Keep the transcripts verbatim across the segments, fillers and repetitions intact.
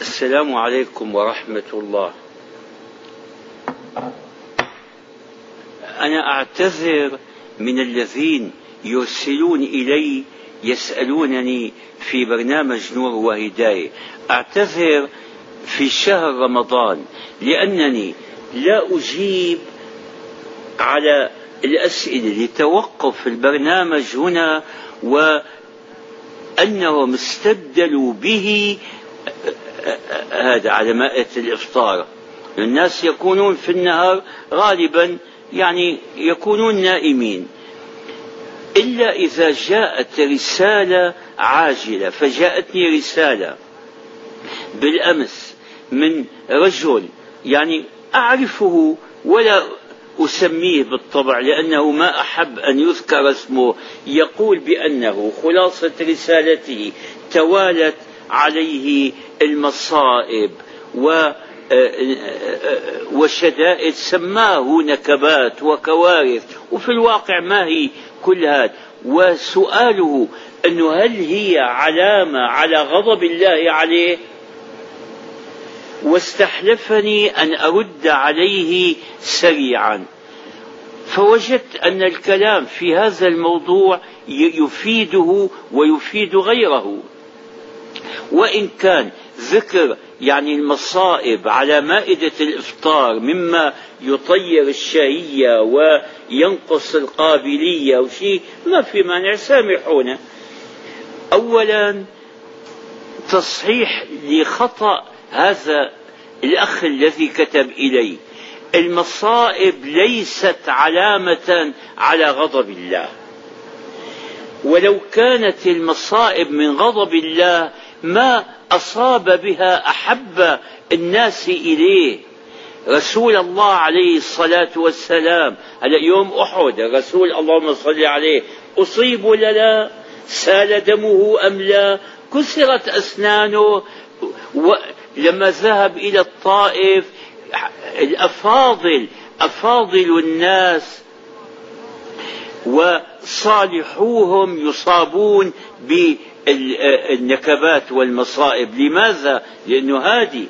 السلام عليكم ورحمة الله. أنا أعتذر من الذين يرسلون إلي يسألونني في برنامج نور وهداية، أعتذر في شهر رمضان لأنني لا أجيب على الأسئلة لتوقف البرنامج هنا، وأنهم استبدلوا به هذا على مائة الإفطار. الناس يكونون في النهار غالبا يعني يكونون نائمين، إلا إذا جاءت رسالة عاجلة. فجاءتني رسالة بالأمس من رجل يعني أعرفه ولا أسميه بالطبع لأنه ما أحب أن يذكر اسمه، يقول بأنه خلاصة رسالته توالت عليه المصائب و وشدائد، سماه نكبات وكوارث، وفي الواقع ما هي كل هذا. وسؤاله أنه هل هي علامة على غضب الله عليه؟ واستحلفني أن أرد عليه سريعا. فوجدت أن الكلام في هذا الموضوع يفيده ويفيد غيره، وإن كان ذكر يعني المصائب على مائدة الإفطار مما يطير الشهية وينقص القابلية وشيء ما في مانع، سامحونا. أولا تصحيح لخطأ هذا الأخ الذي كتب إلي، المصائب ليست علامة على غضب الله، ولو كانت المصائب من غضب الله ما أصاب بها أحب الناس إليه رسول الله عليه الصلاة والسلام. هلأ يوم أحد الرسول اللهم صل عليه أصيب ولا لا، سال دمه أم لا، كسرت أسنانه، ولما ذهب إلى الطائف الأفاضل أفاضل الناس وصالحوهم يصابون ب النكبات والمصائب. لماذا؟ لأنه هذه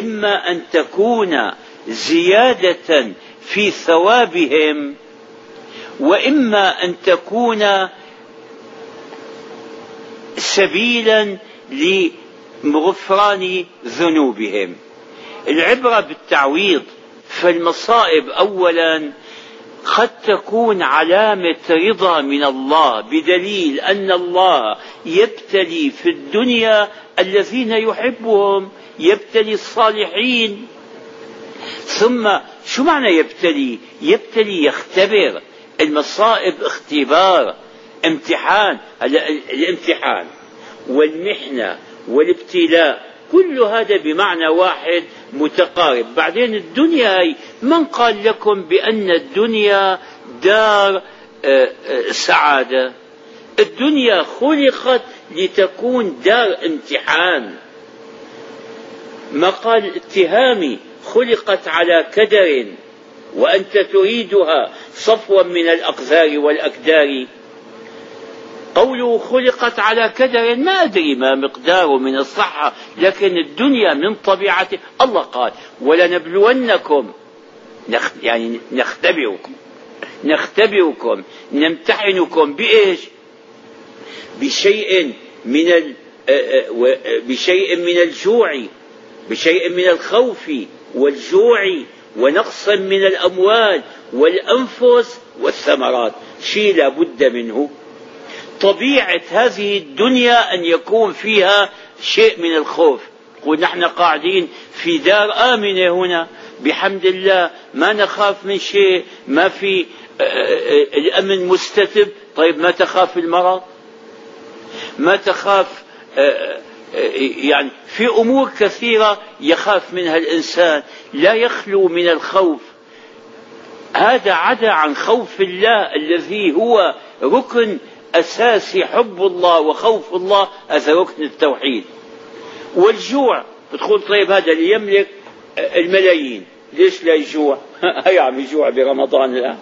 إما أن تكون زيادة في ثوابهم، وإما أن تكون سبيلا لمغفران ذنوبهم. العبرة بالتعويض. فالمصائب أولا قد تكون علامة رضا من الله، بدليل أن الله يبتلي في الدنيا الذين يحبهم، يبتلي الصالحين. ثم شو معنى يبتلي؟ يبتلي يختبر، المصائب اختبار امتحان. الامتحان والمحنة والابتلاء كل هذا بمعنى واحد متقارب. بعدين الدنيا هي، من قال لكم بأن الدنيا دار سعادة؟ الدنيا خلقت لتكون دار امتحان. ما قال اتهامي خلقت على كدر وأنت تريدها صفوا من الأقذار والأكدار. قوله خلقت على كدر ما أدري ما مقداره من الصحة، لكن الدنيا من طبيعته. الله قال ولنبلونكم، نخ يعني نختبركم نختبركم نمتحنكم بإيش؟ بشيء من ال... بشيء من الجوع، بشيء من الخوف والجوع، ونقص من الأموال والأنفس والثمرات. شيء لا بد منه. طبيعة هذه الدنيا أن يكون فيها شيء من الخوف. ونحن قاعدين في دار آمنة هنا بحمد الله، ما نخاف من شيء، ما في الأمن مستتب. طيب ما تخاف المرض؟ ما تخاف؟ يعني في أمور كثيرة يخاف منها الإنسان، لا يخلو من الخوف. هذا عدا عن خوف الله الذي هو ركن أساسي، حب الله وخوف الله هذا ركن التوحيد. والجوع بتقول طيب هذا اللي يملك الملايين ليش لا يجوع؟ هي عم يجوع برمضان الآن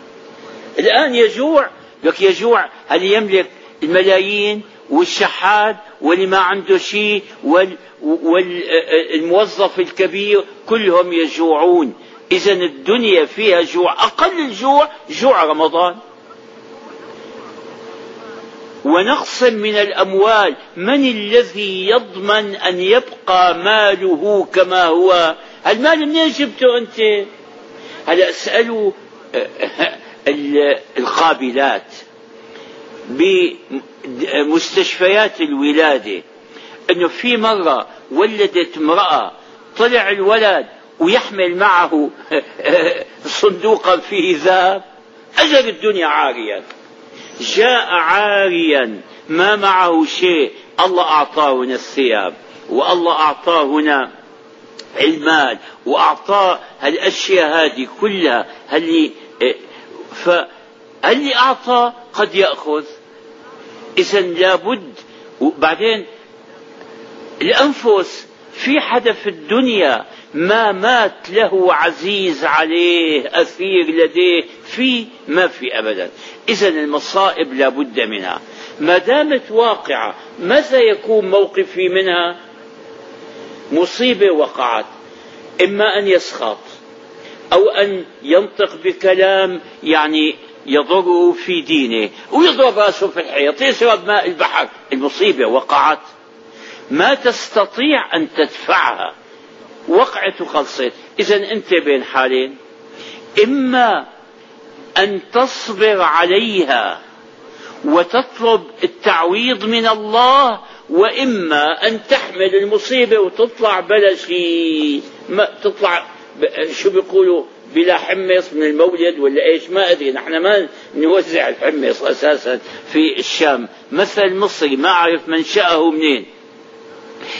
الآن يجوع لك يجوع. هل يملك الملايين والشحاد واللي ما عنده شيء والموظف الكبير كلهم يجوعون. إذا الدنيا فيها جوع، أقل الجوع جوع رمضان. ونقص من الأموال، من الذي يضمن أن يبقى ماله كما هو؟ المال منين جبته أنت؟ هلأ اسألوا القابلات بمستشفيات الولادة، أنه في مرة ولدت امرأة طلع الولد ويحمل معه صندوقا فيه ذهب، أجر الدنيا عاريا، جاء عاريا ما معه شيء. الله أعطاهنا الثياب، والله أعطاهنا المال، وأعطاه هالأشياء هذه كلها. هل فاللي أعطى قد يأخذ. إذا لابد. وبعدين الأنفس، في حدا في الدنيا ما مات له عزيز عليه أثير لديه؟ في ما في أبدا. إذا المصائب لابد منها ما دامت واقعة. ماذا يكون موقفي منها؟ مصيبة وقعت، إما أن يسخط أو أن ينطق بكلام يعني يضره في دينه، ويضرب رأسه في الحيط، يشرب ماء البحر. المصيبة وقعت، ما تستطيع أن تدفعها، وقعت وخلصت. إذن أنت بين حالين، إما أن تصبر عليها وتطلب التعويض من الله، وإما أن تحمل المصيبة وتطلع بلا شيء، ما تطلع شو بيقولوا بلا حمص من المولد ولا إيش، ما أدري. نحن ما نوزع الحمص أساسا في الشام، مثل مصري ما أعرف منشأه منين.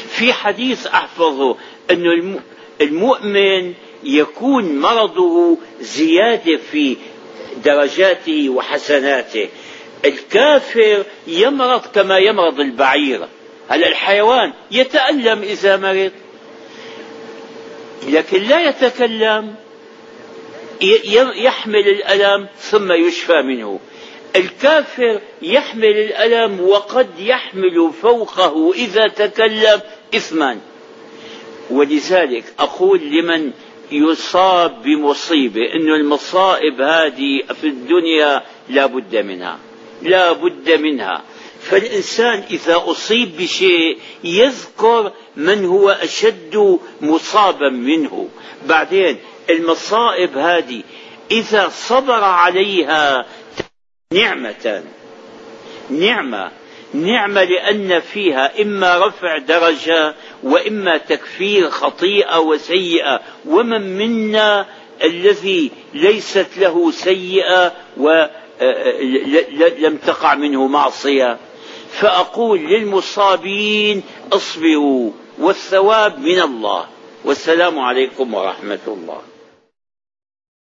في حديث أحفظه أن المؤمن يكون مرضه زيادة في درجاته وحسناته، الكافر يمرض كما يمرض البعير. هل الحيوان يتألم إذا مرض، لكن لا يتكلم، يحمل الألم ثم يشفى منه. الكافر يحمل الألم وقد يحمل فوقه إذا تكلم إثما. ولذلك أقول لمن يصاب بمصيبة أن المصائب هذه في الدنيا لا بد منها، لا بد منها. فالإنسان إذا أصيب بشيء يذكر من هو أشد مصابا منه. بعدين المصائب هذه إذا صبر عليها نعمة، نعمة نعمة لأن فيها إما رفع درجة وإما تكفير خطيئة وسيئة. ومن منا الذي ليست له سيئة ولم تقع منه معصية؟ فأقول للمصابين اصبروا والثواب من الله. والسلام عليكم ورحمة الله.